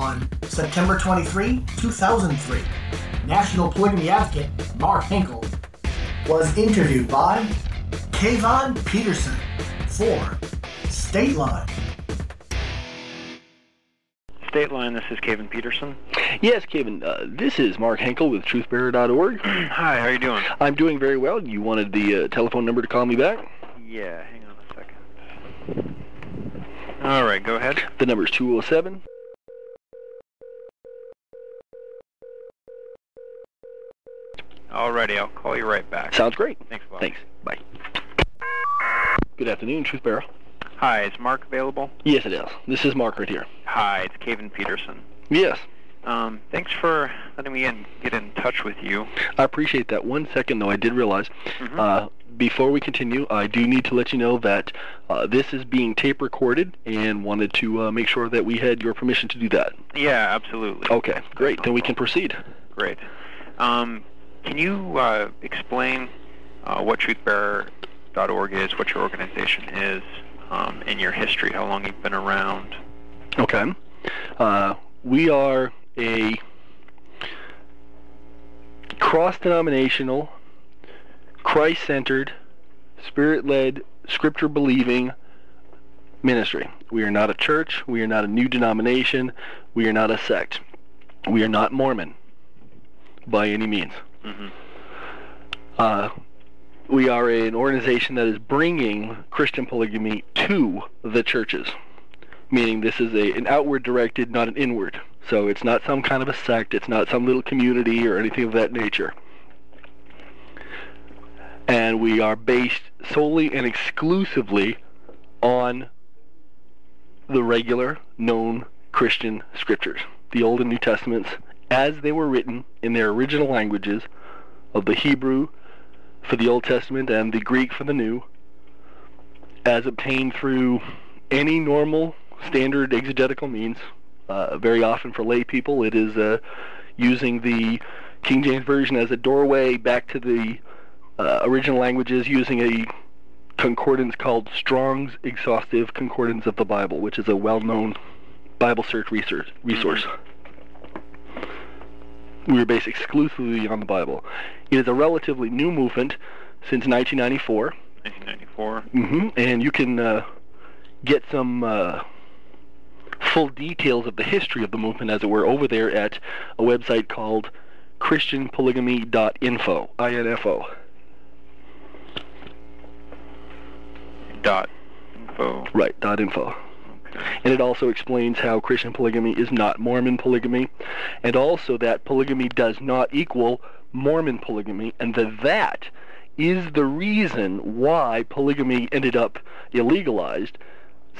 on September 23, 2003, National Polygamy Advocate Mark Henkel was interviewed by Kevon Peterson for State Line. State Line, this is Kevon Peterson. Yes, Kevon, this is Mark Henkel with TruthBearer.org. Hi, how are you doing? I'm doing very well. You wanted the telephone number to call me back? Yeah, hang on a second. All right, go ahead. The number is 207. All righty, I'll call you right back. Sounds great. Thanks a lot. Thanks. Bye. Good afternoon, Truth Bearer. Hi, is Mark available? Yes, it is. This is Mark right here. Hi, it's Kevon Peterson. Yes. Thanks for letting me get in touch with you. I appreciate that. 1 second, though, I did realize, before we continue, I do need to let you know that this is being tape recorded, and wanted to make sure that we had your permission to do that. Yeah, absolutely. Okay, great. Then we can proceed. Great. Can you explain what TruthBearer.org is, what your organization is, in your history, how long you've been around? Okay. We are a cross-denominational, Christ-centered, Spirit-led, Scripture-believing ministry. We are not a church. We are not a new denomination. We are not a sect. We are not Mormon by any means. We are an organization that is bringing Christian polygamy to the churches, meaning this is an outward directed, not an inward. So it's not some kind of a sect, it's not some little community or anything of that nature. And we are based solely and exclusively on the regular known Christian scriptures, the Old and New Testaments, as they were written in their original languages of the Hebrew for the Old Testament and the Greek for the New, as obtained through any normal standard exegetical means. Very often for lay people it is using the King James Version as a doorway back to the original languages, using a concordance called Strong's Exhaustive Concordance of the Bible, which is a well-known Bible search resource. We were based exclusively on the Bible. It is a relatively new movement since 1994. 1994. And you can get some full details of the history of the movement, as it were, over there at a website called christianpolygamy.info. .info. Right, .info. And it also explains how Christian polygamy is not Mormon polygamy, and also that polygamy does not equal Mormon polygamy, and that is the reason why polygamy ended up illegalized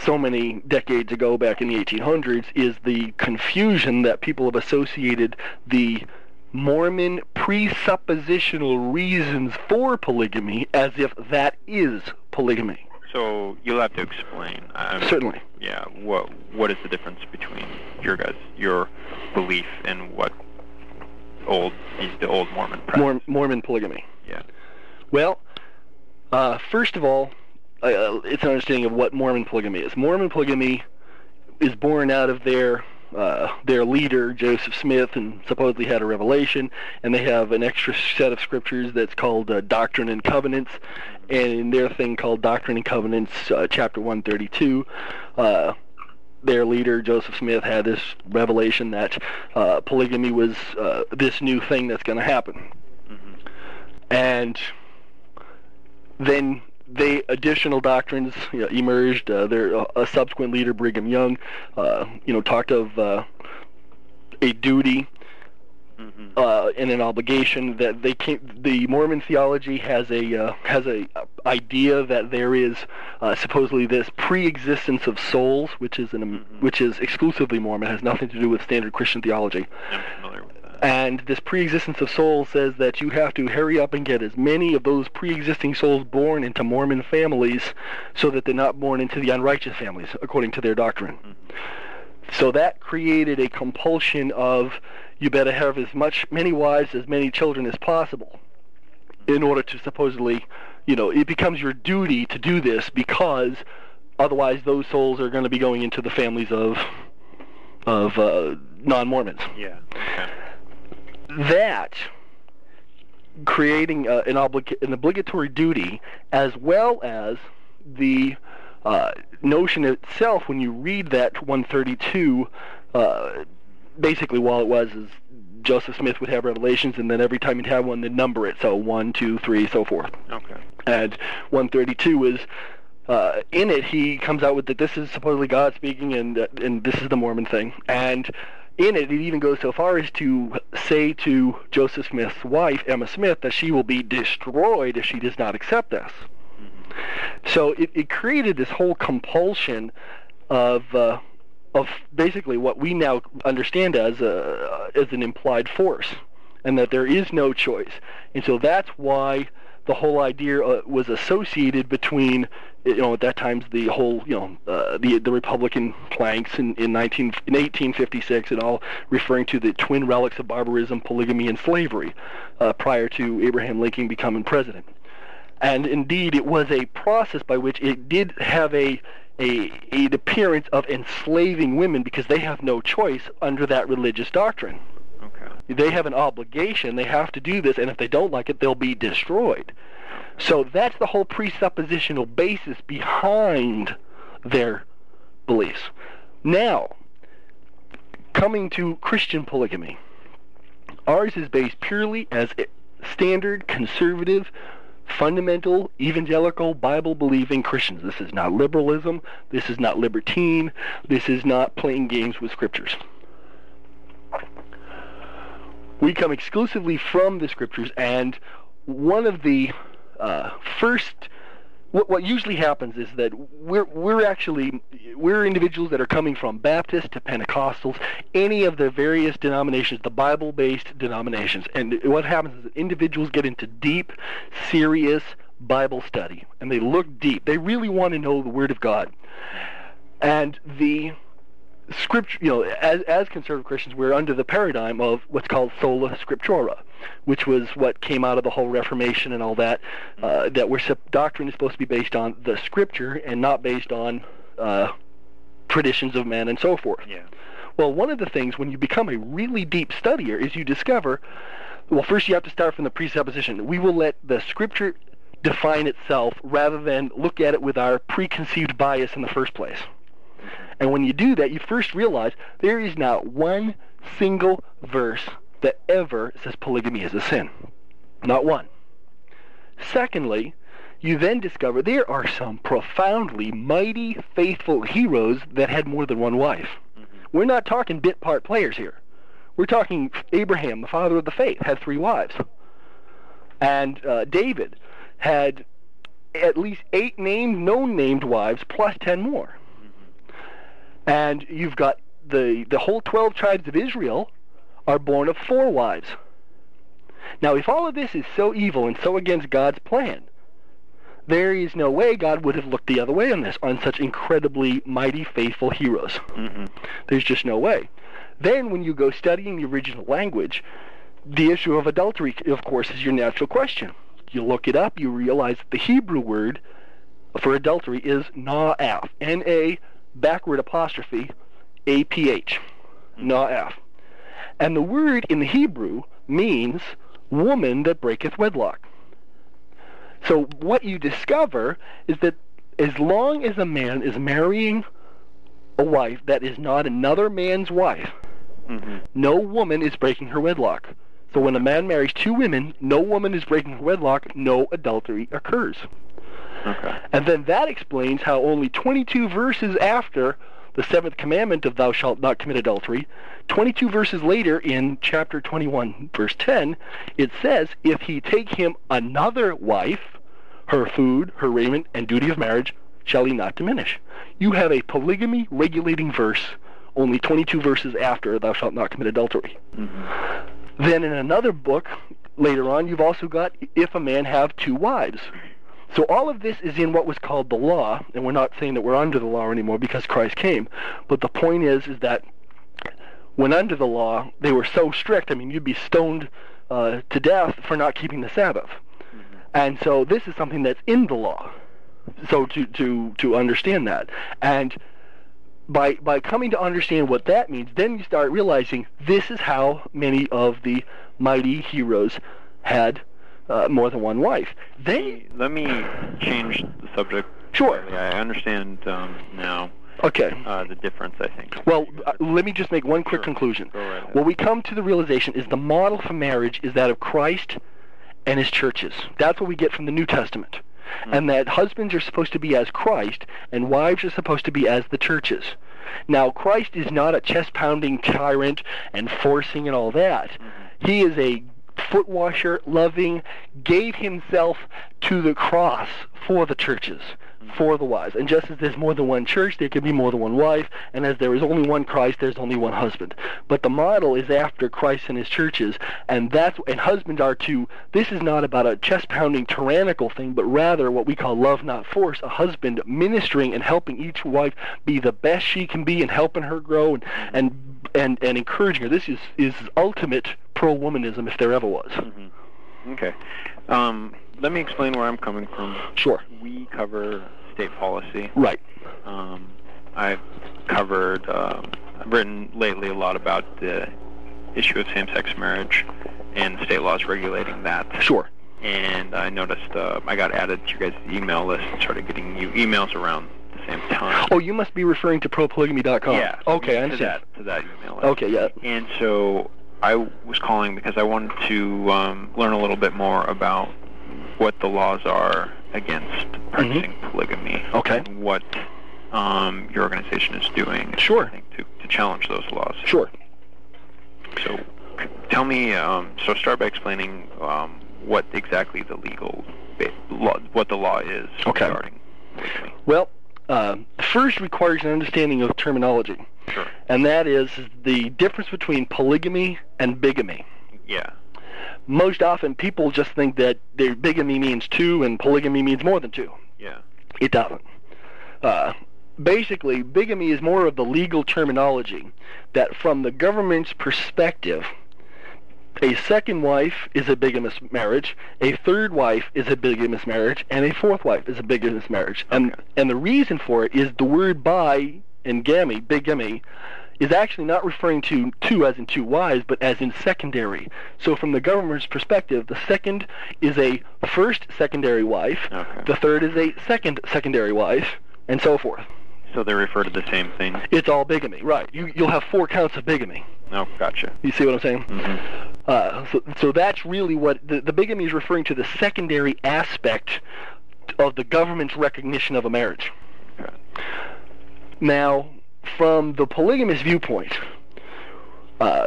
so many decades ago, back in the 1800s, is the confusion that people have associated the Mormon presuppositional reasons for polygamy as if that is polygamy. So you'll have to explain. Certainly. Yeah. What is the difference between your belief and what the old Mormon practice? Mormon polygamy. Yeah. Well, first of all, it's an understanding of what Mormon polygamy is. Mormon polygamy is born out of their leader Joseph Smith, and supposedly had a revelation, and they have an extra set of scriptures that's called Doctrine and Covenants, and in their thing called Doctrine and Covenants, chapter 132, their leader Joseph Smith had this revelation that polygamy was this new thing that's going to happen. And then the additional doctrines emerged. A subsequent leader, Brigham Young, talked of a duty and an obligation that they can't. The Mormon theology has a idea that there is supposedly this pre-existence of souls, which is which is exclusively Mormon, has nothing to do with standard Christian theology. And this pre-existence of souls says that you have to hurry up and get as many of those pre-existing souls born into Mormon families so that they're not born into the unrighteous families, according to their doctrine. So that created a compulsion of you better have as many wives, as many children as possible in order to supposedly, it becomes your duty to do this, because otherwise those souls are going to be going into the families of non-Mormons. Yeah. That creating an obligatory duty, as well as the notion itself, when you read that 132, basically while it was is Joseph Smith would have revelations, and then every time he'd have one, they'd number it, so 1, 2, 3, so forth. Okay. And 132 is, in it, he comes out with that this is supposedly God speaking, and this is the Mormon thing. And in it, it even goes so far as to say to Joseph Smith's wife, Emma Smith, that she will be destroyed if she does not accept this. So it created this whole compulsion of basically what we now understand as an implied force, and that there is no choice. And so that's why the whole idea was associated between, at that time, the whole, the Republican planks in 1856 and all, referring to the twin relics of barbarism, polygamy, and slavery, prior to Abraham Lincoln becoming president. And indeed, it was a process by which it did have an appearance of enslaving women, because they have no choice under that religious doctrine. Okay. They have an obligation. They have to do this, and if they don't like it, they'll be destroyed. So that's the whole presuppositional basis behind their beliefs. Now, coming to Christian polygamy, ours is based purely as a standard, conservative, fundamental, evangelical, Bible-believing Christians. This is not liberalism. This is not libertine. This is not playing games with scriptures. We come exclusively from the scriptures, and one of the what usually happens is that we're individuals that are coming from Baptist to Pentecostals, any of the various denominations, the Bible-based denominations, and what happens is that individuals get into deep, serious Bible study, and they look deep. They really want to know the Word of God, and the Scripture, as conservative Christians, we're under the paradigm of what's called sola scriptura, which was what came out of the whole Reformation and all that, that doctrine is supposed to be based on the Scripture and not based on traditions of men and so forth. Yeah. Well, one of the things when you become a really deep studier is you discover, well, first you have to start from the presupposition. We will let the Scripture define itself rather than look at it with our preconceived bias in the first place. And when you do that, you first realize there is not one single verse that ever says polygamy is a sin. Not one. Secondly, you then discover there are some profoundly mighty, faithful heroes that had more than one wife. We're not talking bit part players here. We're talking Abraham, the father of the faith, had 3 wives. And David had at least 8 named, non-named wives, plus 10 more. And you've got the whole 12 tribes of Israel are born of 4 wives. Now, if all of this is so evil and so against God's plan, there is no way God would have looked the other way on this, on such incredibly mighty, faithful heroes. Mm-hmm. There's just no way. Then, when you go studying the original language, the issue of adultery, of course, is your natural question. You look it up, you realize that the Hebrew word for adultery is na'af, N-A, backward apostrophe, A-P-H, na'af. And the word in the Hebrew means woman that breaketh wedlock. So what you discover is that as long as a man is marrying a wife that is not another man's wife, no woman is breaking her wedlock. So when a man marries 2 women, no woman is breaking her wedlock, no adultery occurs. Okay. And then that explains how only 22 verses after the 7th commandment of thou shalt not commit adultery, 22 verses later in chapter 21, verse 10, it says, if he take him another wife, her food, her raiment, and duty of marriage, shall he not diminish. You have a polygamy regulating verse only 22 verses after thou shalt not commit adultery. Mm-hmm. Then in another book, later on, you've also got if a man have 2 wives. So all of this is in what was called the law, and we're not saying that we're under the law anymore because Christ came, but the point is that when under the law, they were so strict, I mean, you'd be stoned to death for not keeping the Sabbath. Mm-hmm. And so this is something that's in the law, so to understand that. And by coming to understand what that means, then you start realizing this is how many of the mighty heroes had more than one wife. Let me change the subject. Sure. I understand now. Okay. The difference, I think. Well, let me just make one quick conclusion. Go right ahead. What we come to the realization is the model for marriage is that of Christ and his churches. That's what we get from the New Testament. Mm-hmm. And that husbands are supposed to be as Christ, and wives are supposed to be as the churches. Now, Christ is not a chest-pounding tyrant and forcing and all that. Mm-hmm. He is a foot washer, loving, gave himself to the cross for the churches, for the wives. And just as there's more than one church, there can be more than one wife, and as there is only one Christ, there's only one husband. But the model is after Christ and his churches, and husbands are to, this is not about a chest-pounding tyrannical thing, but rather what we call love, not force, a husband ministering and helping each wife be the best she can be and helping her grow and encouraging her. This is ultimate pro-womanism if there ever was. Mm-hmm. Okay. Let me explain where I'm coming from. Sure. We cover state policy. Right. I've covered, I've written lately a lot about the issue of same-sex marriage and state laws regulating that. Sure. And I noticed I got added to your guys' email list and started getting new emails around the same time. Oh, you must be referring to ProPolygamy.com. Yeah. Okay, I understand. To that email list. Okay, yeah. And so I was calling because I wanted to learn a little bit more about what the laws are against practicing polygamy. Okay. And what your organization is doing. Sure. I think, to challenge those laws. Sure. So tell me, so start by explaining what exactly the legal, what the law is regarding polygamy. Well, first requires an understanding of terminology. Sure. And that is the difference between polygamy and bigamy. Yeah. Most often people just think that bigamy means two and polygamy means more than two. Yeah. It doesn't. Basically, bigamy is more of the legal terminology that from the government's perspective, a second wife is a bigamous marriage, a third wife is a bigamous marriage, and a fourth wife is a bigamous marriage. Okay. And the reason for it is the word bi and gamy, bigamy, is actually not referring to two as in two wives, but as in secondary. So from the government's perspective, the second is a first secondary wife, okay, the third is a second secondary wife, and so forth. So they refer to the same thing? It's all bigamy, right. You'll have four counts of bigamy. Oh, gotcha. You see what I'm saying? Mm-hmm. So that's really what, the bigamy is referring to the secondary aspect of the government's recognition of a marriage. Okay. Now, from the polygamist viewpoint,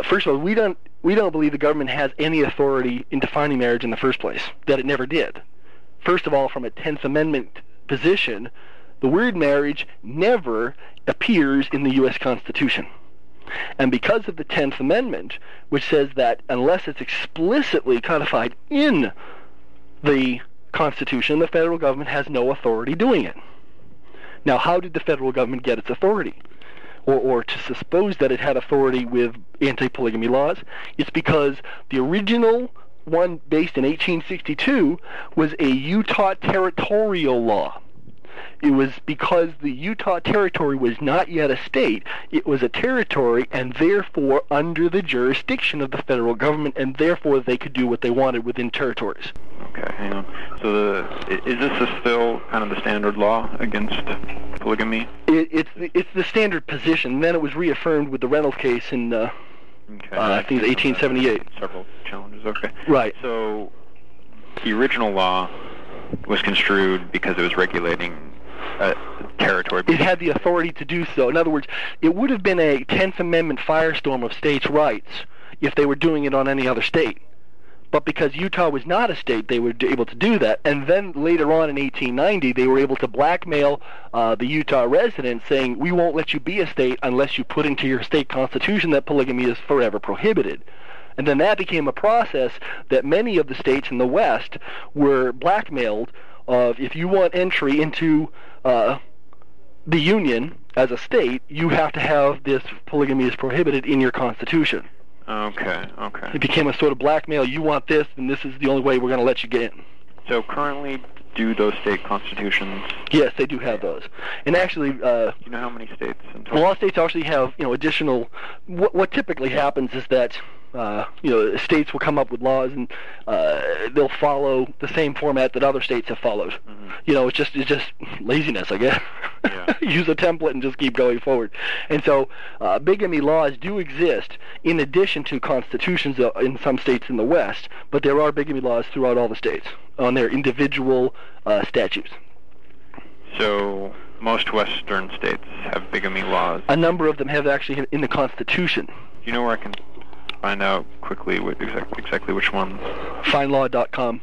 first of all, we don't believe the government has any authority in defining marriage in the first place, that it never did. First of all, from a 10th Amendment position, the word marriage never appears in the U.S. Constitution. And because of the 10th Amendment, which says that unless it's explicitly codified in the Constitution, the federal government has no authority doing it. Now, how did the federal government get its authority? Or to suppose that it had authority with anti-polygamy laws, it's because the original one based in 1862 was a Utah territorial law. It was because the Utah territory was not yet a state, it was a territory and therefore under the jurisdiction of the federal government, and therefore they could do what they wanted within territories. Okay, hang on. So is this still kind of the standard law against polygamy? It's the standard position. Then it was reaffirmed with the Reynolds case in, I think, 1878. Several challenges, okay. Right. So the original law was construed because it was regulating territory. It had the authority to do so. In other words, it would have been a 10th Amendment firestorm of states' rights if they were doing it on any other state. But because Utah was not a state, they were able to do that. And then later on in 1890, they were able to blackmail the Utah residents saying, we won't let you be a state unless you put into your state constitution that polygamy is forever prohibited. And then that became a process that many of the states in the West were blackmailed of, if you want entry into the Union as a state, you have to have this polygamy is prohibited in your constitution. Okay, okay. It became a sort of blackmail, you want this, and this is the only way we're going to let you get in. So currently, do those state constitutions? Yes, they do have those. And actually, do you know how many states? A lot of states actually have, you know, additional. What typically happens is that, you know, states will come up with laws and they'll follow the same format that other states have followed. Mm-hmm. You know, it's just laziness, I guess. Yeah. Use a template and just keep going forward. And so, bigamy laws do exist in addition to constitutions in some states in the West, but there are bigamy laws throughout all the states on their individual statutes. So most Western states have bigamy laws. A number of them have actually in the Constitution. Do you know where I can find out quickly exactly which ones? Findlaw.com.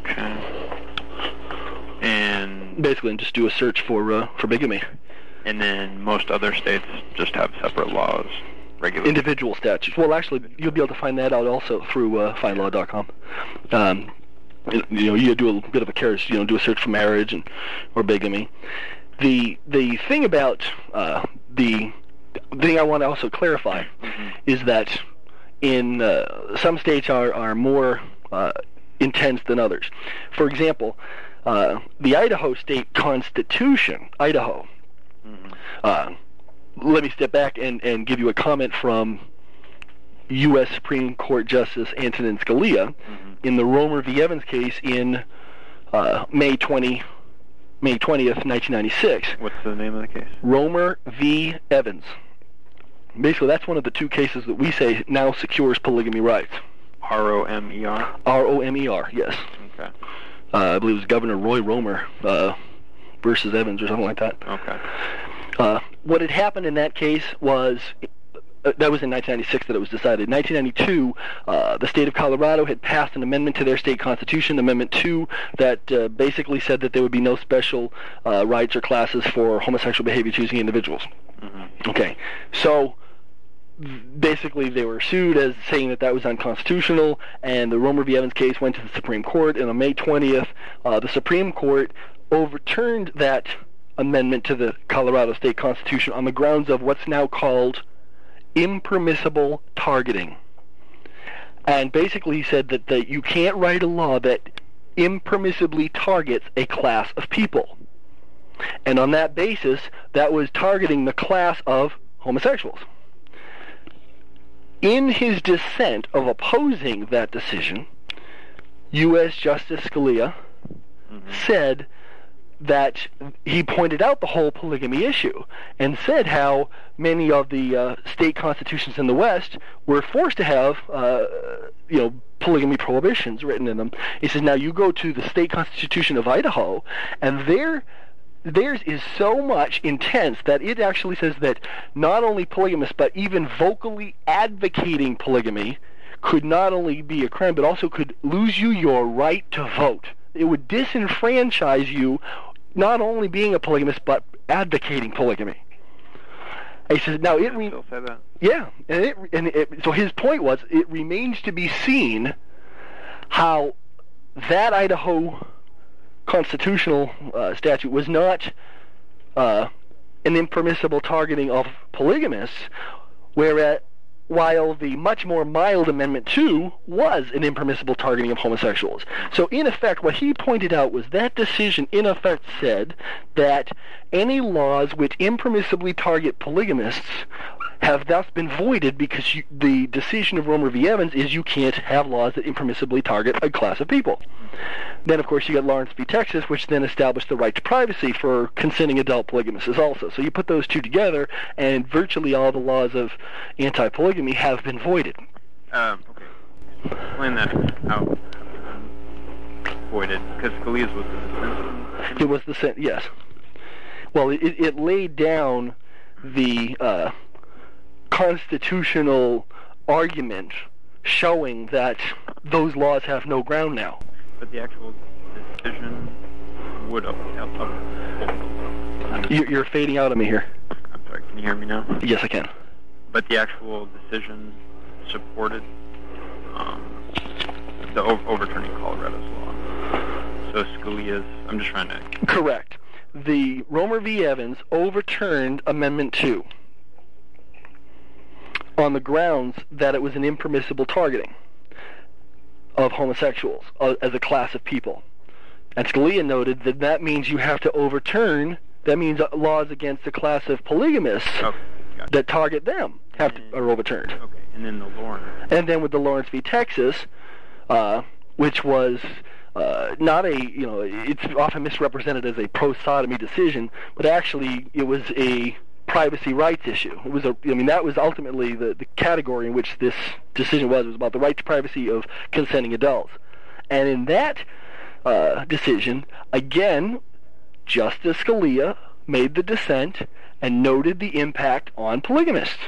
Okay. And basically, just do a search for bigamy. And then most other states just have separate laws, regular individual statutes. Well, actually, you'll be able to find that out also through findlaw.com. You know, you do a bit of a carriage. You know, do a search for marriage and or bigamy. The thing about the thing I want to also clarify is that in some states are more intense than others. For example, the Idaho state constitution, Idaho. Let me step back and give you a comment from U.S. Supreme Court Justice Antonin Scalia in the Romer v. Evans case in May 20th, 1996. What's the name of the case? Romer v. Evans. Basically, that's one of the two cases that we say now secures polygamy rights. R-O-M-E-R? R-O-M-E-R, yes. Okay. I believe it was Governor Roy Romer versus Evans or something like that. Okay. What had happened in that case was... that was in 1996 that it was decided. In 1992, the state of Colorado had passed an amendment to their state constitution, Amendment 2, that basically said that there would be no special rights or classes for homosexual behavior-choosing individuals. Okay, so basically they were sued as saying that that was unconstitutional, and the Romer v. Evans case went to the Supreme Court, and on May 20th, the Supreme Court overturned that amendment to the Colorado state constitution on the grounds of what's now called impermissible targeting. And basically he said that you can't write a law that impermissibly targets a class of people. And on that basis, that was targeting the class of homosexuals. In his dissent of opposing that decision, U.S. Justice Scalia said that he pointed out the whole polygamy issue and said how many of the state constitutions in the West were forced to have you know, polygamy prohibitions written in them. He says, now you go to the state constitution of Idaho, and theirs is so much intense that it actually says that not only polygamists but even vocally advocating polygamy could not only be a crime but also could lose you your right to vote. It would disenfranchise you not only being a polygamist, but advocating polygamy. And he says, now it... So his point was, it remains to be seen how that Idaho constitutional statute was not an impermissible targeting of polygamists, while the much more mild Amendment 2 was an impermissible targeting of homosexuals. So in effect, what he pointed out was that decision in effect said that any laws which impermissibly target polygamists have thus been voided because the decision of Romer v. Evans is you can't have laws that impermissibly target a class of people. Then, of course, you got Lawrence v. Texas, which then established the right to privacy for consenting adult polygamists also. So you put those two together, and virtually all the laws of anti-polygamy have been voided. Okay. Explain that out. Voided, because Scalia's was the sentence. It was the sentence, yes. Well, it laid down the... constitutional argument showing that those laws have no ground now. But the actual decision would uphold. You're fading out of me here. I'm sorry, can you hear me now? Yes, I can. But the actual decision supported the overturning Colorado's law. So Scalia's, I'm just trying to... Correct. The Romer v. Evans overturned Amendment 2. On the grounds that it was an impermissible targeting. of homosexuals as a class of people. And Scalia noted that that means you have to overturn, that means laws against the class of polygamists that target them are overturned. Okay, and then the Lawrence. And then with the Lawrence v. Texas, which was not a, you know, it's often misrepresented as a pro-sodomy decision, but actually it was a privacy rights issue. It was a, I mean, that was ultimately the category in which this decision was. It was about the right to privacy of consenting adults. And in that decision, again, Justice Scalia made the dissent and noted the impact on polygamists,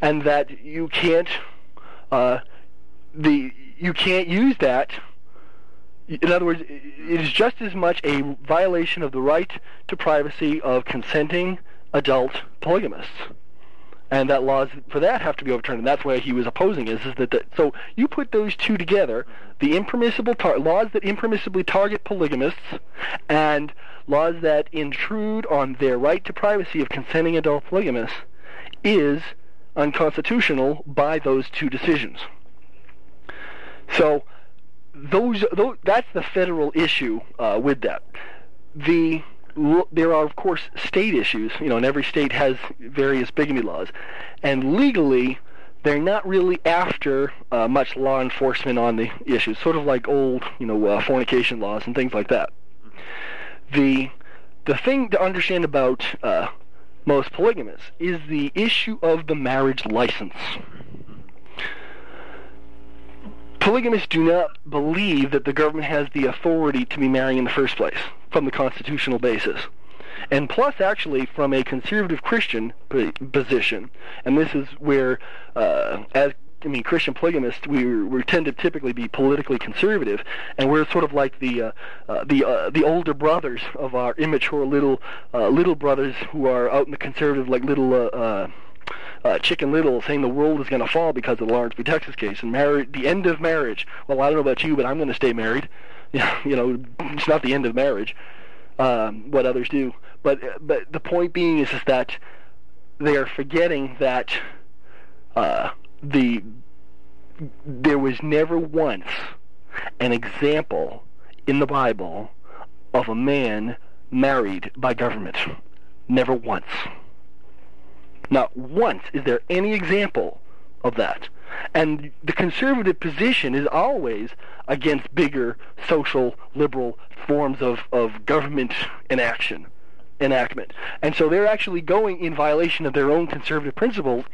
and that you can't use that. In other words, it is just as much a violation of the right to privacy of consenting adult polygamists, and that laws for that have to be overturned. And that's why he was opposing so you put those two together, the impermissible laws that impermissibly target polygamists and laws that intrude on their right to privacy of consenting adult polygamists, is unconstitutional by those two decisions. So those that's the federal issue with that. There are, of course, state issues, you know, and every state has various bigamy laws. And legally, they're not really after much law enforcement on the issues, sort of like old, you know, fornication laws and things like that. The thing to understand about most polygamists is the issue of the marriage license. Polygamists do not believe that the government has the authority to be marrying in the first place from the constitutional basis. And plus, actually, from a conservative Christian position, and this is where, Christian polygamists, we tend to typically be politically conservative, and we're sort of like the older brothers of our immature little brothers who are out in the conservative, like Chicken Little, saying the world is going to fall because of the Lawrence v. Texas case and the end of marriage. Well, I don't know about you, but I'm going to stay married. You know, it's not the end of marriage. What others do, but the point being is that they are forgetting that there was never once an example in the Bible of a man married by government. Never once. Not once is there any example of that. And the conservative position is always against bigger social liberal forms of government enactment. And so they're actually going in violation of their own conservative principles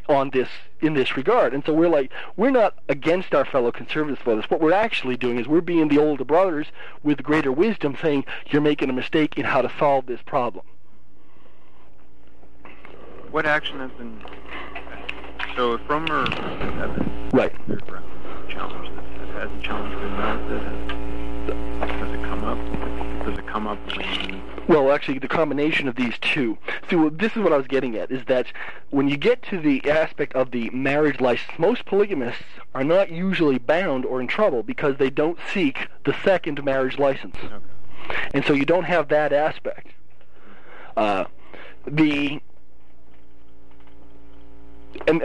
in this regard. And so we're like, we're not against our fellow conservatives for this. What we're actually doing is we're being the older brothers with greater wisdom saying, you're making a mistake in how to solve this problem. What action has been... So if Romer v. Evans... Right. ...challenged this, has the challenge been mounted? Does it come up? Does it come up when... Well, actually, the combination of these two. So this is what I was getting at, is that when you get to the aspect of the marriage license, most polygamists are not usually bound or in trouble because they don't seek the second marriage license. Okay. And so you don't have that aspect.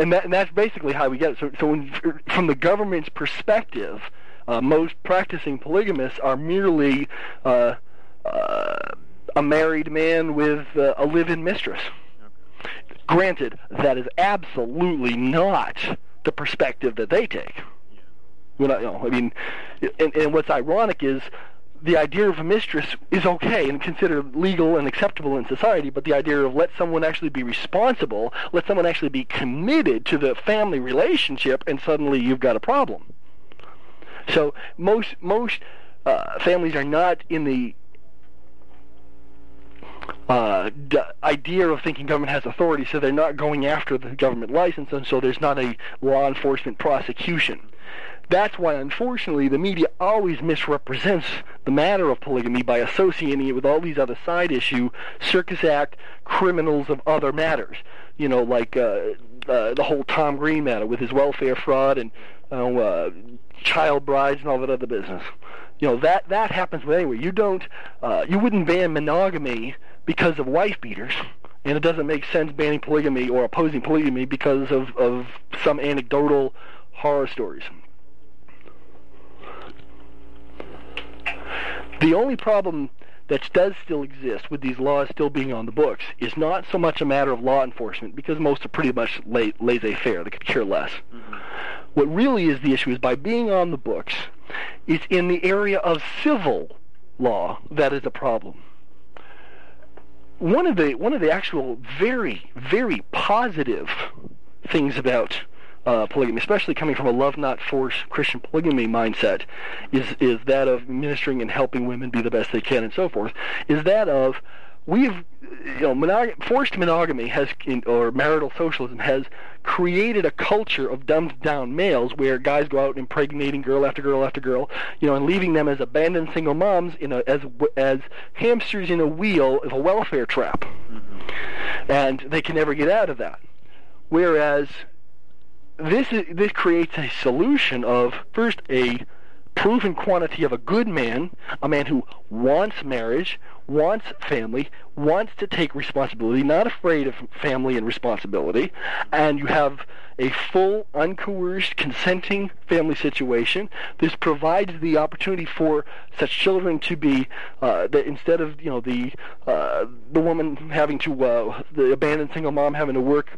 And that's basically how we get it. So when, from the government's perspective, most practicing polygamists are merely a married man with a live-in mistress. Okay. Granted, that is absolutely not the perspective that they take. Yeah. We're not, you know, I mean, and what's ironic is the idea of a mistress is okay and considered legal and acceptable in society, but the idea of let someone actually be responsible, let someone actually be committed to the family relationship, and suddenly you've got a problem. So most families are not in the idea of thinking government has authority, so they're not going after the government license, and so there's not a law enforcement prosecution. That's why, unfortunately, the media always misrepresents the matter of polygamy by associating it with all these other side issue, circus act, criminals of other matters. You know, like the whole Tom Green matter with his welfare fraud and child brides and all that other business. You know, that happens anyway. You don't, you wouldn't ban monogamy because of wife beaters. And it doesn't make sense banning polygamy or opposing polygamy because of some anecdotal horror stories. The only problem that does still exist with these laws still being on the books is not so much a matter of law enforcement, because most are pretty much laissez-faire. They could care less. Mm-hmm. What really is the issue is, by being on the books, it's in the area of civil law that is a problem. One of the actual very, very positive things about polygamy, especially coming from a love-not-force Christian polygamy mindset, is that of ministering and helping women be the best they can and so forth, is that of, we've, you know, forced monogamy has, or marital socialism has created a culture of dumbed-down males where guys go out impregnating girl after girl after girl, you know, and leaving them as abandoned single moms as hamsters in a wheel of a welfare trap. Mm-hmm. And they can never get out of that. Whereas this creates a solution of, first, a proven quantity of a good man, a man who wants marriage, wants family, wants to take responsibility, not afraid of family and responsibility, and you have a full, uncoerced, consenting family situation. This provides the opportunity for such children to be, that instead of, you know, the woman having to, the abandoned single mom having to work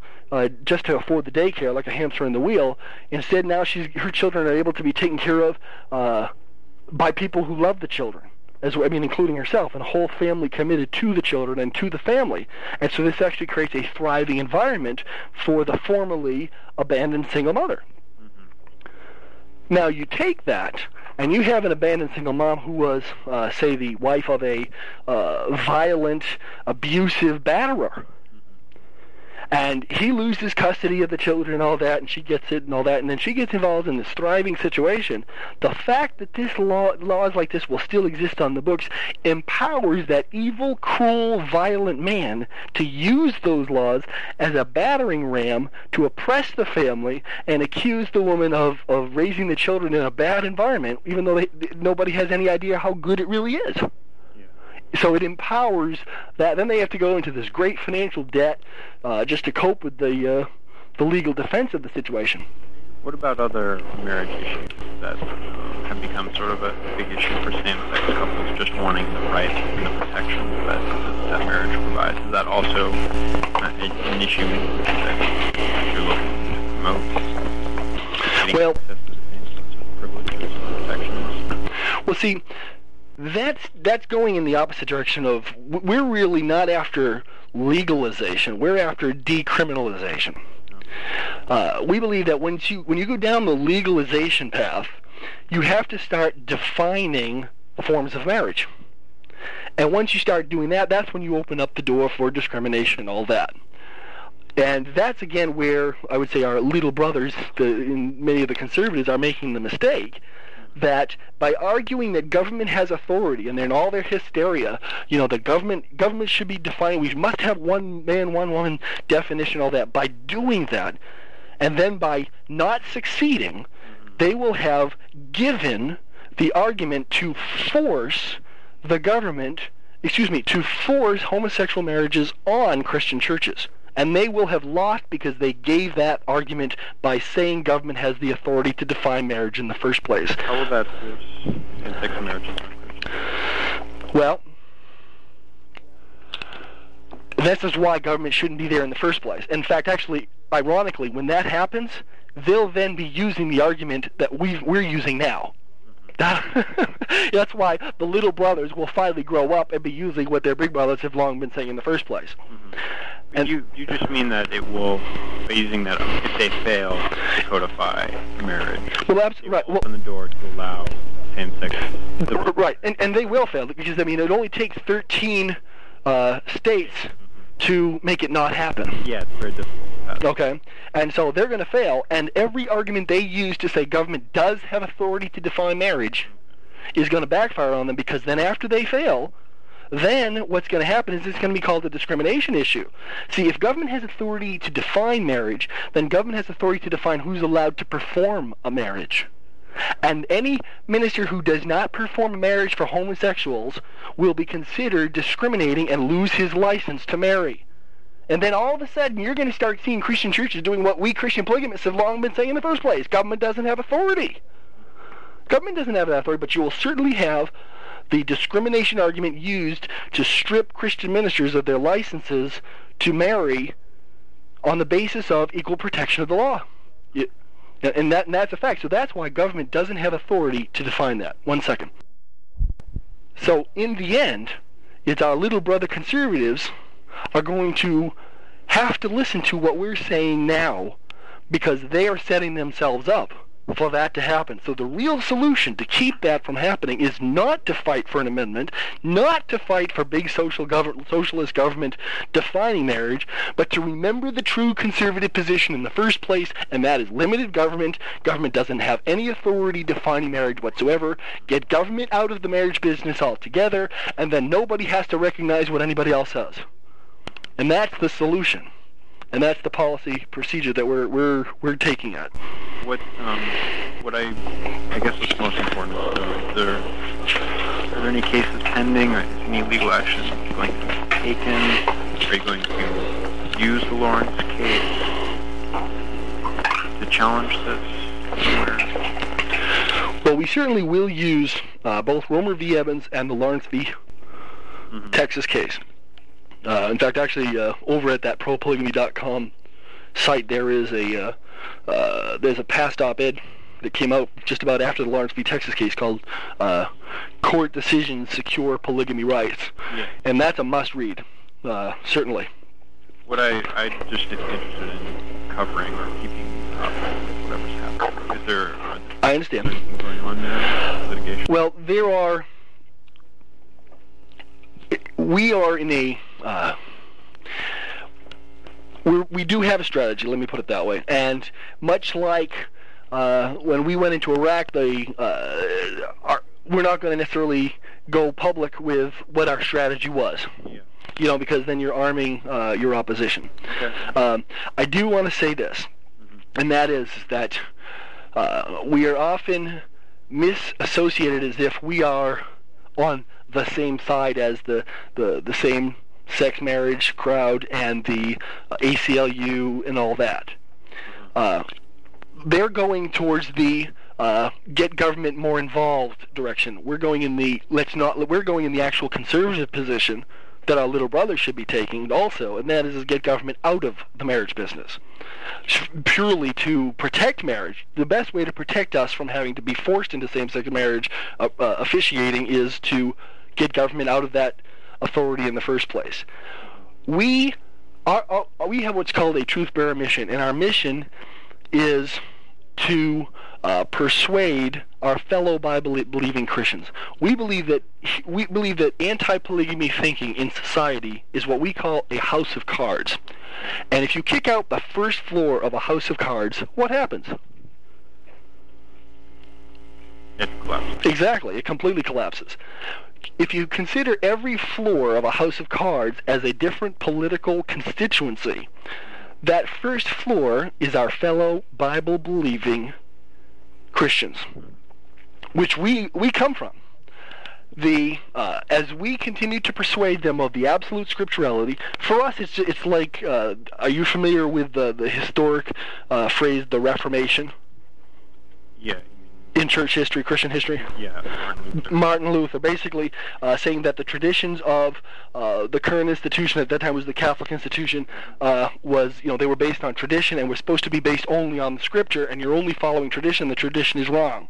just to afford the daycare like a hamster in the wheel, instead now her children are able to be taken care of by people who love the children. Including herself, and a whole family committed to the children and to the family. And so this actually creates a thriving environment for the formerly abandoned single mother. Mm-hmm. Now you take that, and you have an abandoned single mom who was, say, the wife of a violent, abusive batterer. And he loses custody of the children and all that, and she gets it and all that, and then she gets involved in this thriving situation. The fact that this laws like this will still exist on the books empowers that evil, cruel, violent man to use those laws as a battering ram to oppress the family and accuse the woman of raising the children in a bad environment, even though nobody has any idea how good it really is. So it empowers that. Then they have to go into this great financial debt just to cope with the legal defense of the situation. What about other marriage issues that have become sort of a big issue for same-sex couples, just wanting the rights and the protections that marriage provides? Is that also an issue that you're looking to promote? Well, access to the same sorts of privileges and protections? Well, see, that's going in the opposite direction of, we're really not after legalization, we're after decriminalization. We believe that when you go down the legalization path, you have to start defining forms of marriage. And once you start doing that, that's when you open up the door for discrimination and all that. And that's, again, where I would say our little brothers, many of the conservatives, are making the mistake that by arguing that government has authority, and in all their hysteria, you know, the government should be defined, we must have one man, one woman definition, all that, by doing that, and then by not succeeding, they will have given the argument to force the government, to force homosexual marriages on Christian churches. And they will have lost because they gave that argument by saying government has the authority to define marriage in the first place. How will that force same-sex marriages? Well, this is why government shouldn't be there in the first place. In fact, actually, ironically, when that happens, they'll then be using the argument that we're using now. That's why the little brothers will finally grow up and be using what their big brothers have long been saying in the first place. Mm-hmm. And you just mean that it will, by using that, if they fail to codify marriage, well, right, open the door to allow same-sex. Right, and they will fail, because, I mean, it only takes 13 states to make it not happen. Yeah, it's very difficult. Okay, and so they're going to fail, and every argument they use to say government does have authority to define marriage is going to backfire on them, because then after they fail, then what's going to happen is it's going to be called a discrimination issue. See, if government has authority to define marriage, then government has authority to define who's allowed to perform a marriage. And any minister who does not perform a marriage for homosexuals will be considered discriminating and lose his license to marry. And then all of a sudden, you're going to start seeing Christian churches doing what we Christian polygamists have long been saying in the first place. Government doesn't have authority. Government doesn't have that authority, but you will certainly have the discrimination argument used to strip Christian ministers of their licenses to marry on the basis of equal protection of the law. And that's a fact. So that's why government doesn't have authority to define that. One second. So in the end, it's our little brother conservatives are going to have to listen to what we're saying now, because they are setting themselves up for that to happen. So the real solution to keep that from happening is not to fight for an amendment, not to fight for big socialist government defining marriage, but to remember the true conservative position in the first place, and that is limited government. Government doesn't have any authority defining marriage whatsoever. Get government out of the marriage business altogether, and then nobody has to recognize what anybody else says. And that's the solution. And that's the policy procedure that we're taking at. What I guess what's most important is, are there any cases pending, or is any legal action going to be taken? Are you going to use the Lawrence case to challenge this somewhere? Well, we certainly will use both Romer v. Evans and the Lawrence v. Texas case. In fact, actually, over at that ProPolygamy.com site, there is there's a past op-ed that came out just about after the Lawrence v. Texas case called "Court Decisions Secure Polygamy Rights," and that's a must-read, certainly. What I just am interested in covering or keeping up with whatever's happening. Is there? I understand. Anything going on there? Litigation? Well, there are. We are in a. We do have a strategy, let me put it that way, and much like when we went into Iraq, we're not going to necessarily go public with what our strategy was, you know, because then you're arming your opposition. Okay. I do want to say this, and that is that we are often misassociated as if we are on the same side as the same sex marriage crowd and the ACLU and all that. They're going towards the get government more involved direction. We're going in the We're going in the actual conservative position that our little brother should be taking also, and that is get government out of the marriage business, purely to protect marriage. The best way to protect us from having to be forced into same-sex marriage officiating is to get government out of that authority in the first place. We have what's called a truth-bearer mission, and our mission is to persuade our fellow Bible-believing Christians. We believe that anti-polygamy thinking in society is what we call a house of cards. And if you kick out the first floor of a house of cards, what happens? It collapses. Exactly, it completely collapses. If you consider every floor of a house of cards as a different political constituency, that first floor is our fellow Bible-believing Christians, which we come from. As we continue to persuade them of the absolute scripturality, for us it's like, are you familiar with the historic phrase, the Reformation? Yeah. In church history, Christian history? Yeah. Martin Luther, basically saying that the traditions of the current institution, at that time was the Catholic institution, was, you know, they were based on tradition and were supposed to be based only on the scripture, and you're only following tradition, the tradition is wrong.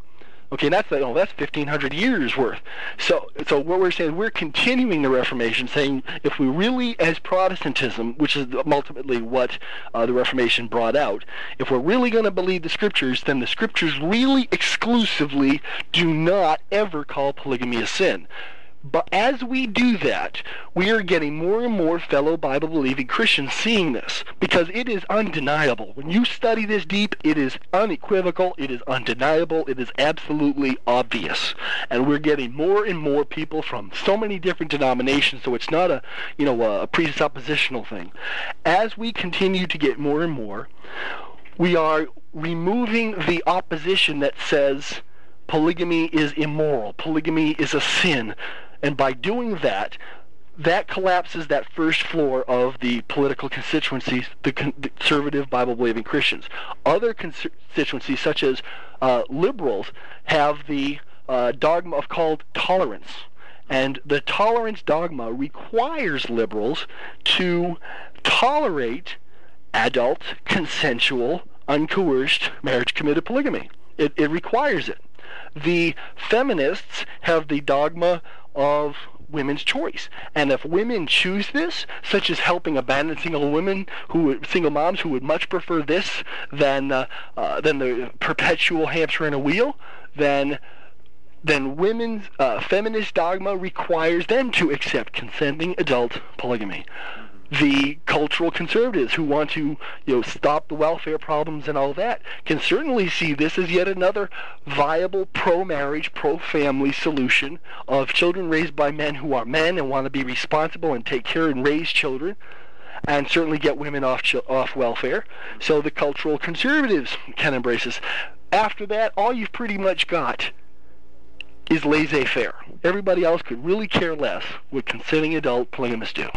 Okay, and that's 1,500 years worth. So what we're saying, we're continuing the Reformation, saying if we really, as Protestantism, which is ultimately what the Reformation brought out, if we're really going to believe the Scriptures, then the Scriptures really exclusively do not ever call polygamy a sin. But as we do that, we are getting more and more fellow Bible-believing Christians seeing this, because it is undeniable. When you study this deep, it is unequivocal, it is undeniable, it is absolutely obvious. And we're getting more and more people from so many different denominations, so it's not a presuppositional thing. As we continue to get more and more, we are removing the opposition that says polygamy is immoral, polygamy is a sin. And by doing that, that collapses that first floor of the political constituencies, the conservative Bible-believing Christians. Other constituencies, such as liberals, have the dogma called tolerance. And the tolerance dogma requires liberals to tolerate adult, consensual, uncoerced marriage-committed polygamy. It requires it. The feminists have the dogma of women's choice, and if women choose this, such as helping abandoned single moms who would much prefer this than the perpetual hamster in a wheel, then women's feminist dogma requires them to accept consenting adult polygamy. The cultural conservatives who want to, stop the welfare problems and all that can certainly see this as yet another viable pro-marriage, pro-family solution of children raised by men who are men and want to be responsible and take care and raise children, and certainly get women off welfare. So the cultural conservatives can embrace this. After that, all you've pretty much got is laissez-faire. Everybody else could really care less what consenting adult polygamists do.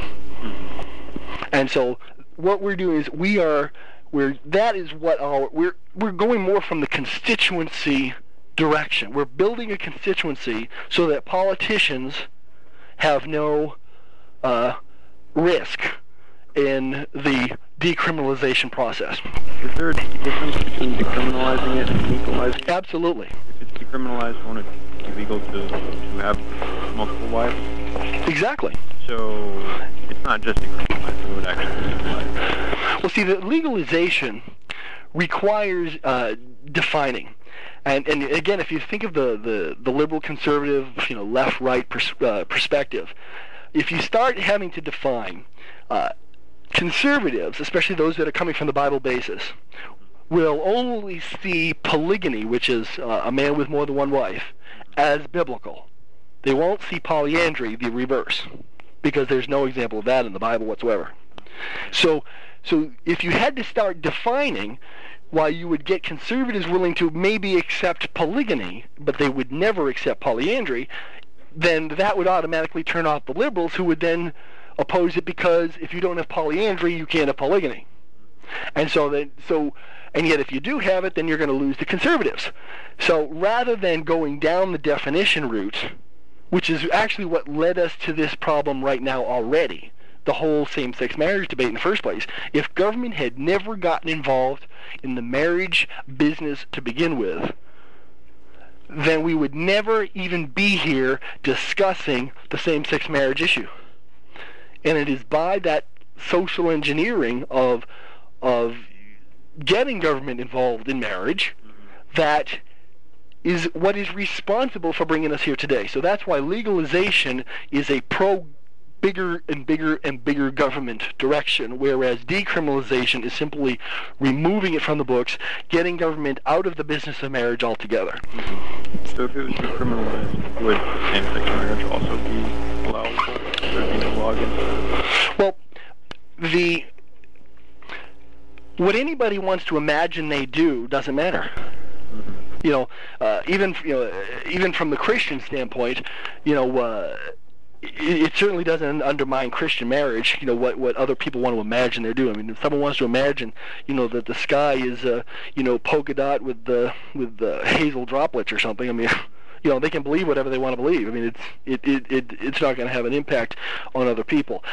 And so what we're doing is we're going more from the constituency direction. We're building a constituency so that politicians have no risk in the decriminalization process. Is there a difference between decriminalizing it and legalizing it? Absolutely. If it's decriminalized, won't it be legal to have multiple wives? Exactly. So it's not just decriminalized, it would actually be legalized. Well, see, the legalization requires defining. And again, if you think of the liberal conservative, left-right perspective, if you start having to define, conservatives, especially those that are coming from the Bible basis, will only see polygamy, which is a man with more than one wife, as biblical. They won't see polyandry, the reverse, because there's no example of that in the Bible whatsoever. So if you had to start defining, why you would get conservatives willing to maybe accept polygamy, but they would never accept polyandry, then that would automatically turn off the liberals, who would then oppose it, because if you don't have polyandry, you can't have polygamy. And yet if you do have it, then you're going to lose the conservatives. So rather than going down the definition route, which is actually what led us to this problem right now already, the whole same-sex marriage debate in the first place, if government had never gotten involved in the marriage business to begin with, then we would never even be here discussing the same-sex marriage issue. And it is by that social engineering of getting government involved in marriage that is what is responsible for bringing us here today. So that's why legalization is a pro-bigger and bigger and bigger government direction, whereas decriminalization is simply removing it from the books, getting government out of the business of marriage altogether. Mm-hmm. So if it was decriminalized, would same-sex marriage also be allowable? Well, what anybody wants to imagine they do doesn't matter. Even from the Christian standpoint, it certainly doesn't undermine Christian marriage. What other people want to imagine they're doing. I mean, if someone wants to imagine, that the sky is polka dot with the hazel droplets or something, I mean. They can believe whatever they want to believe. I mean, it's not going to have an impact on other people.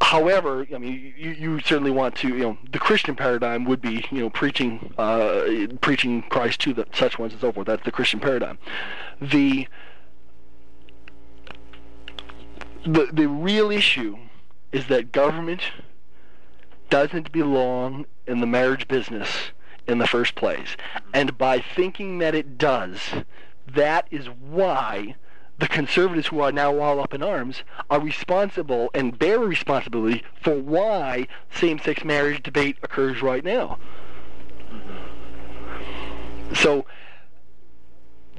However, I mean, you certainly want to. The Christian paradigm would be, preaching Christ to such ones and so forth. That's the Christian paradigm. The real issue is that government doesn't belong in the marriage business in the first place, and by thinking that it does, that is why the conservatives, who are now all up in arms, are responsible and bear responsibility for why same-sex marriage debate occurs right now. So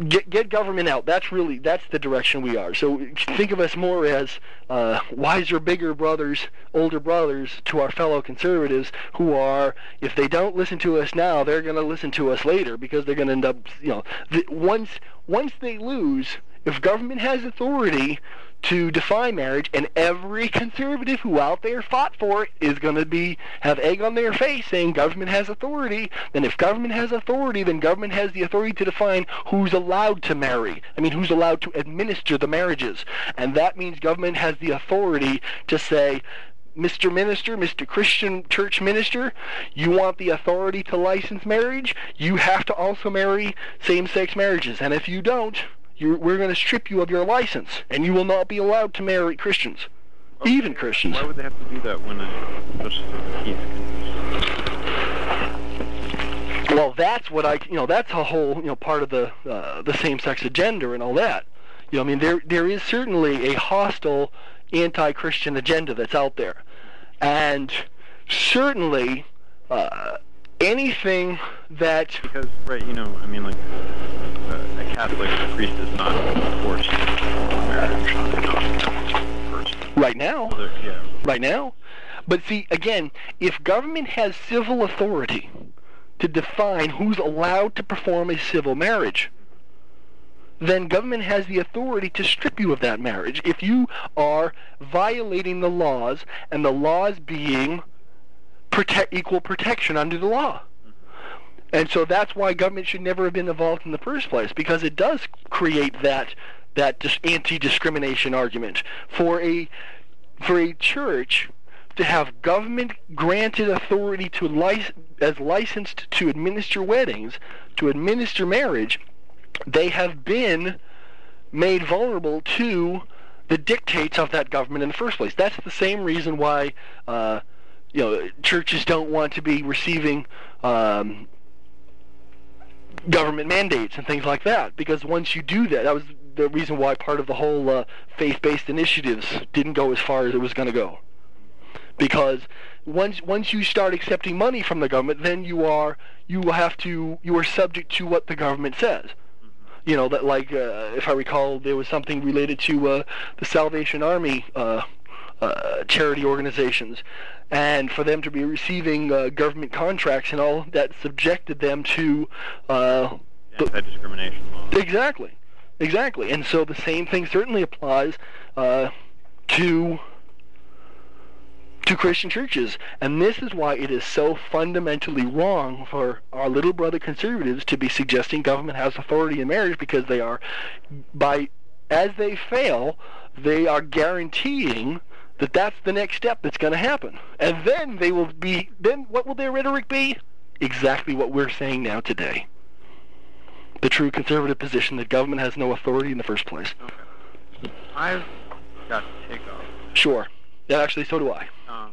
get government out. That's the direction we are. So think of us more as wiser, bigger brothers, older brothers to our fellow conservatives, who are, if they don't listen to us now, they're going to listen to us later, because they're going to end up, once they lose, if government has authority to define marriage, and every conservative who out there fought for it is going to have egg on their face saying government has authority. Then if government has authority, then government has the authority to define who's allowed to marry. I mean, who's allowed to administer the marriages. And that means government has the authority to say, Mr. Minister, Mr. Christian Church Minister, you want the authority to license marriage? You have to also marry same-sex marriages. And if you don't, we're going to strip you of your license, and you will not be allowed to marry Christians, okay. Even Christians. Why would they have to do that when Well, that's what that's a whole part of the same-sex agenda and all that. I mean, there is certainly a hostile anti-Christian agenda that's out there, and certainly anything that a Catholic priest is not forced marriage right now. Yeah. Right now, but see again, if government has civil authority to define who's allowed to perform a civil marriage, then government has the authority to strip you of that marriage if you are violating the laws, and the laws being equal protection under the law. And so that's why government should never have been involved in the first place, because it does create that anti-discrimination argument for a church to have government granted authority to licensed to administer weddings, to administer marriage. They have been made vulnerable to the dictates of that government in the first place. That's the same reason why churches don't want to be receiving government mandates and things like that, because once you do that, that was the reason why part of the whole faith-based initiatives didn't go as far as it was going to go. Because once you start accepting money from the government, then you are subject to what the government says. That, like, if I recall, there was something related to the Salvation Army charity organizations, and for them to be receiving government contracts and all that subjected them to anti-discrimination laws. Exactly. And so the same thing certainly applies to Christian churches, and this is why it is so fundamentally wrong for our little brother conservatives to be suggesting government has authority in marriage, because they are, as they fail, they are guaranteeing that that's the next step that's going to happen, and then they will be. Then what will their rhetoric be? Exactly what we're saying now today. The true conservative position that government has no authority in the first place. Okay. I've got to take off. Sure. Yeah, actually, so do I. I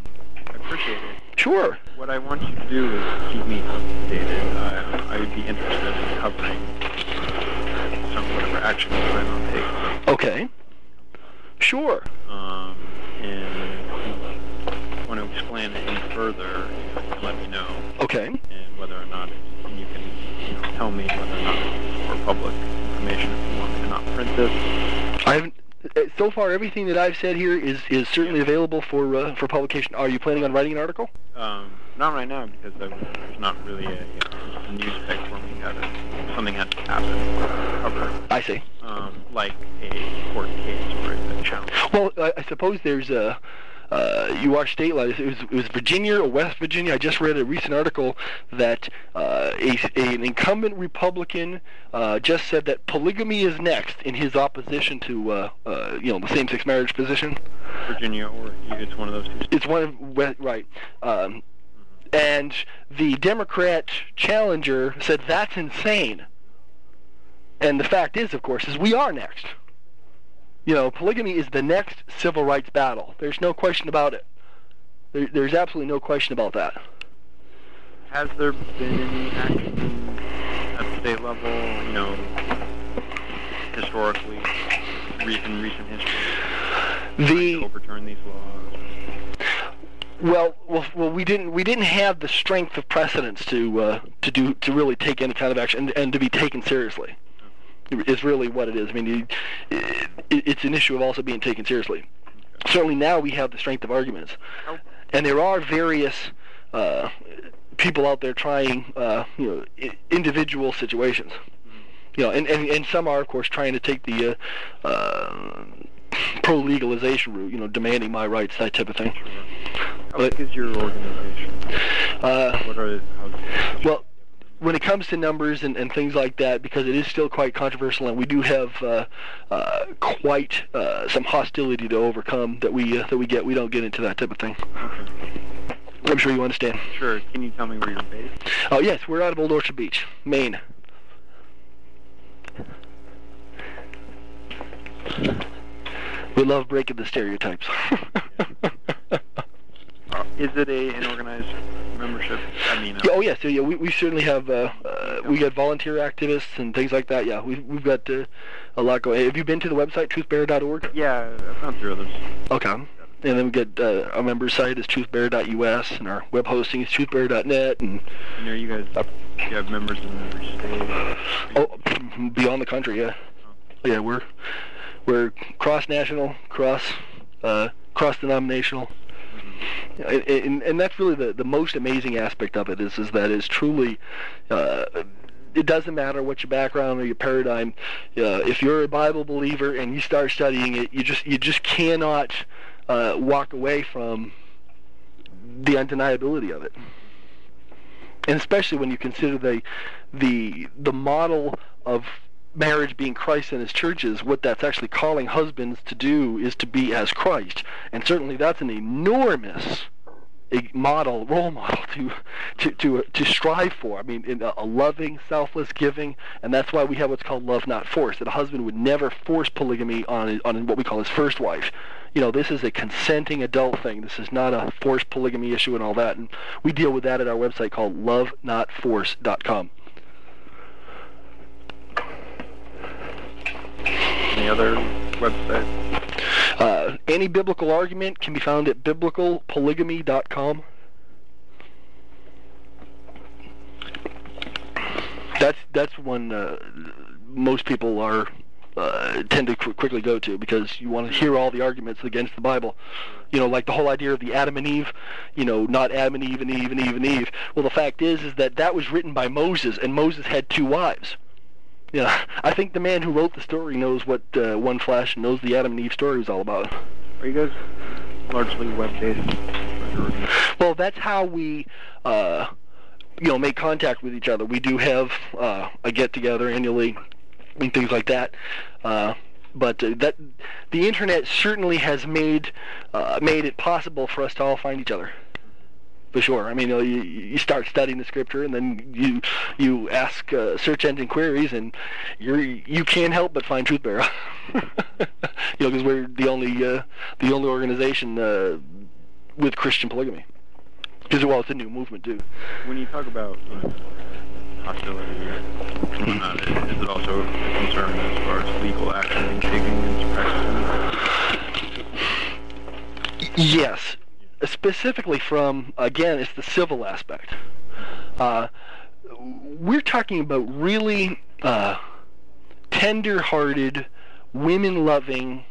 appreciate it. Sure. What I want you to do is keep me updated. I would be interested in covering whatever action you plan on taking. Okay. Sure. And if you want to explain it any further, let me know. Okay. And whether or not you can tell me whether or not it's for public information, if you want me to not print this. I haven't. So far, everything that I've said here is certainly available for publication. Are you planning on writing an article? Not right now, because there's not really a news pick for me. Something had to happen. Cover. I see. Like a court case or a challenge. Well, I suppose there's a. You are state law. It was Virginia or West Virginia. I just read a recent article that an incumbent Republican just said that polygamy is next in his opposition to the same-sex marriage position. Virginia, or it's one of those two states. It's one of right. And the Democrat challenger said that's insane. And the fact is, of course, we are next. Polygamy is the next civil rights battle. There's no question about it. There's absolutely no question about that. Has there been any action at the state level, historically, in recent history, to overturn these laws? Well, we didn't have the strength of precedence to really take any kind of action and to be taken seriously. Is really what it is. I mean, it's an issue of also being taken seriously. Okay. Certainly now we have the strength of arguments. Oh. And there are various people out there trying individual situations. Mm-hmm. And some are, of course, trying to take the pro-legalization route, you know, demanding my rights, that type of thing. How big is your organization? What are well, when it comes to numbers and things like that, because it is still quite controversial, and we do have quite some hostility to overcome that we get. We don't get into that type of thing. Okay. I'm sure you understand. Sure. Can you tell me where you're based? Oh, yes. We're out of Old Orchard Beach, Maine. We love breaking the stereotypes. Is it an organized membership? I mean, yeah, oh yes, yeah, we certainly have. We got volunteer activists and things like that. Yeah, we've got a lot going. Have you been to the website TruthBearer.org? Yeah, I've gone through others. Okay, and then we get our member site is TruthBearer.us, and our web hosting is TruthBearer.net. And are you guys? You have members in every state? Oh, beyond the country, yeah. Oh. Yeah, we're cross-national, cross-denominational. And that's really the most amazing aspect of it is that it's truly, it doesn't matter what your background or your paradigm. If you're a Bible believer and you start studying it, you just cannot walk away from the undeniability of it. And especially when you consider the model of marriage being Christ and his churches, what that's actually calling husbands to do is to be as Christ. And certainly that's an enormous role model to strive for. I mean, in a loving, selfless giving, and that's why we have what's called love not force, that a husband would never force polygamy on what we call his first wife. You know, this is a consenting adult thing. This is not a forced polygamy issue and all that, and we deal with that at our website called lovenotforce.com. Any other website? Any biblical argument can be found at biblicalpolygamy.com. That's one most people are tend to quickly go to, because you want to hear all the arguments against the Bible. You know, like the whole idea of the Adam and Eve, you know, not Adam and Eve and Eve and Eve and Eve. Well, the fact is that that was written by Moses, and Moses had two wives. Yeah, I think the man who wrote the story knows what One Flesh, knows the Adam and Eve story was all about. Are you guys largely web-based? Well, that's how we, you know, make contact with each other. We do have a get-together annually and things like that. But the internet certainly has made it possible for us to all find each other. For sure. I mean, you start studying the scripture, and then you ask search engine queries, and you can't help but find TruthBearer. You know, because we're the only organization with Christian polygamy. Because, well, it's a new movement too. When you talk about hostility, is it also a concern as far as legal action being taken into practice? Yes. Specifically from, again, it's the civil aspect. We're talking about really tender-hearted, women-loving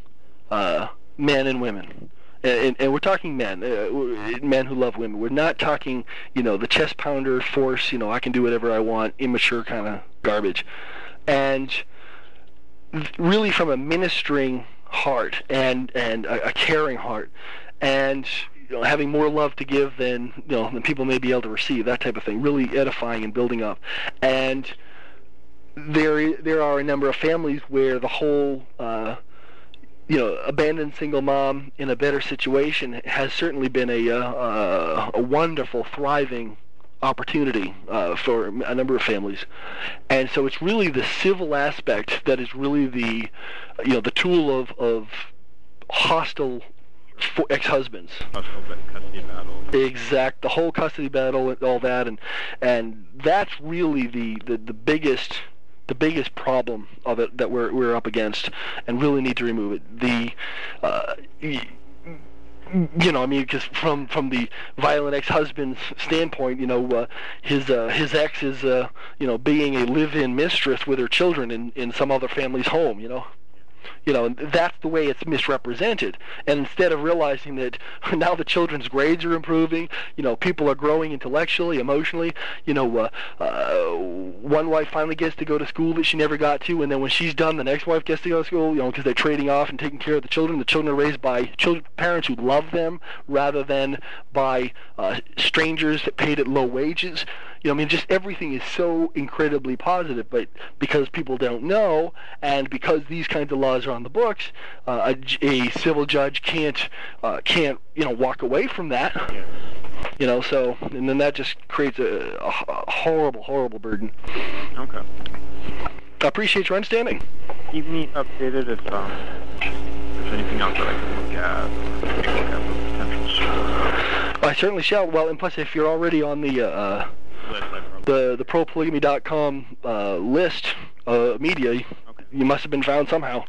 men and women. And we're talking men who love women. We're not talking, you know, the chest pounder, force, you know, I can do whatever I want, immature kind of garbage. And really from a ministering heart and a caring heart. And you know, having more love to give than people may be able to receive, that type of thing, really edifying and building up. And there are a number of families where the whole abandoned single mom in a better situation has certainly been a wonderful, thriving opportunity for a number of families. And so it's really the civil aspect that is really the, you know, the tool of hostile for ex-husbands. Custody battle. Exact. The whole custody battle and all that, and that's really the biggest problem of it that we're up against, and really need to remove it. You know, I mean, because from the violent ex-husband's standpoint, you know, his ex is being a live-in mistress with her children in some other family's home, you know. You know, and that's the way it's misrepresented. And instead of realizing that now the children's grades are improving, you know, people are growing intellectually, emotionally, you know, one wife finally gets to go to school that she never got to, and then when she's done, the next wife gets to go to school, you know, because they're trading off and taking care of the children. The children are raised by parents who love them rather than by strangers that paid at low wages. You know, I mean, just everything is so incredibly positive, but because people don't know, and because these kinds of laws are on the books, a civil judge can't you know, walk away from that. Yeah. You know, so, and then that just creates a horrible, horrible burden. Okay. I appreciate your understanding. Keep me updated if there's anything else that I can look at. I certainly shall. Well, and plus, if you're already on the ProPolygamy.com list of media, okay, you must have been found somehow.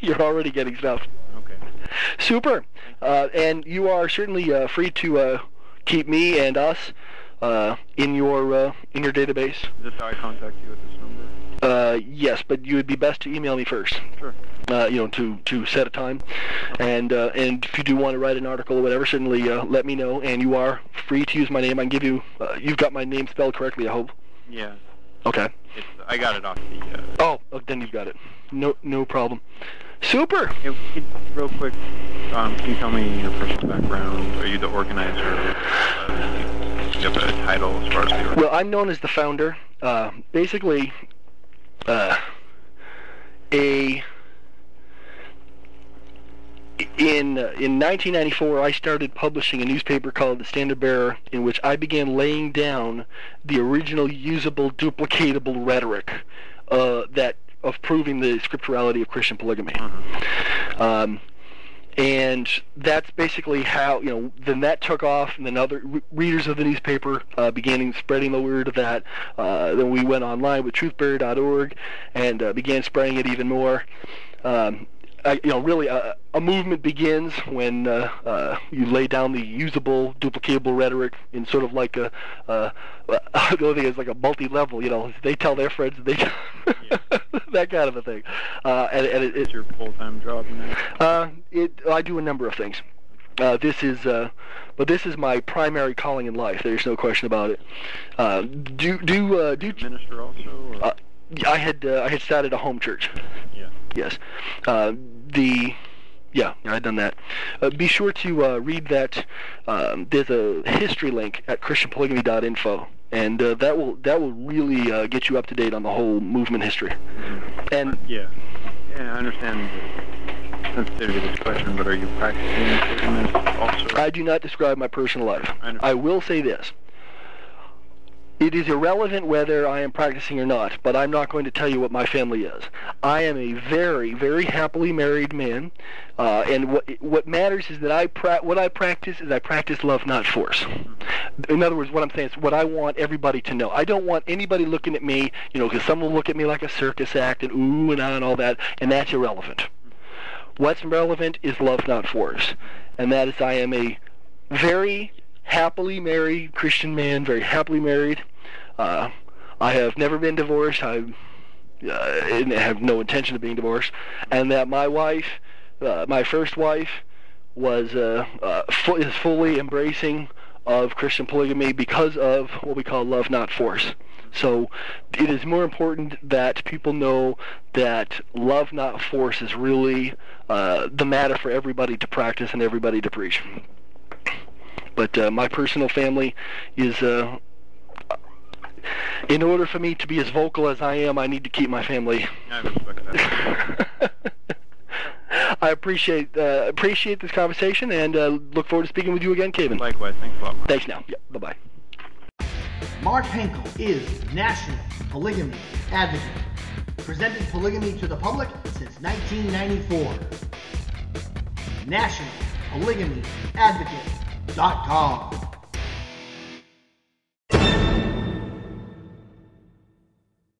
You're already getting stuff. Okay. Super. And you are certainly free to keep me and us in your database. Is this how I contact you at this number? Yes, but you would be best to email me first. Sure. You know, to set a time, and if you do want to write an article or whatever, certainly let me know. And you are free to use my name. I can give you. You've got my name spelled correctly, I hope. Yeah. Okay. I got it off the. Oh, then you've got it. No problem. Super. Yeah, real quick, can you tell me your personal background? Are you the organizer? Do you have a title as far as the. Well, I'm known as the founder. Basically, In 1994, I started publishing a newspaper called The Standard Bearer, in which I began laying down the original usable, duplicatable rhetoric of proving the scripturality of Christian polygamy. And that's basically how, you know, then that took off, and then other readers of the newspaper began spreading the word of that. Then we went online with TruthBearer.org and began spreading it even more. You know, really, a movement begins when you lay down the usable, duplicatable rhetoric in sort of like I don't think it's like a multi-level. You know, they tell their friends, they yeah. That kind of a thing. And it's your full-time job. I do a number of things. But this is my primary calling in life. There's no question about it. Do you minister also? Or? I had started a home church. Yeah. Yes. I've done that. Be sure to read that. There's a history link at christianpolygamy.info, and that will really get you up to date on the whole movement history. Mm-hmm. And I understand the sensitivity of this question, but are you practicing also? I do not describe my personal life. I will say this. It is irrelevant whether I am practicing or not, but I'm not going to tell you what my family is. I am a very, very happily married man, and what matters is that I practice love, not force. In other words, what I'm saying is what I want everybody to know. I don't want anybody looking at me, you know, because some will look at me like a circus act and ooh and ah and all that, and that's irrelevant. What's relevant is love, not force, and that is I am a very happily married Christian man, very happily married. I have never been divorced. I have no intention of being divorced, and that my wife, my first wife, was is fully embracing of Christian polygamy because of what we call love, not force. So it is more important that people know that love, not force, is really the matter for everybody to practice and everybody to preach. But my personal family is, in order for me to be as vocal as I am, I need to keep my family. I respect that. I appreciate this conversation, and look forward to speaking with you again, Kevin. Likewise. Thanks a lot, Mark. Thanks now. Yeah, bye-bye. Mark Henkel is National Polygamy Advocate, presenting polygamy to the public since 1994. NationalPolygamy.com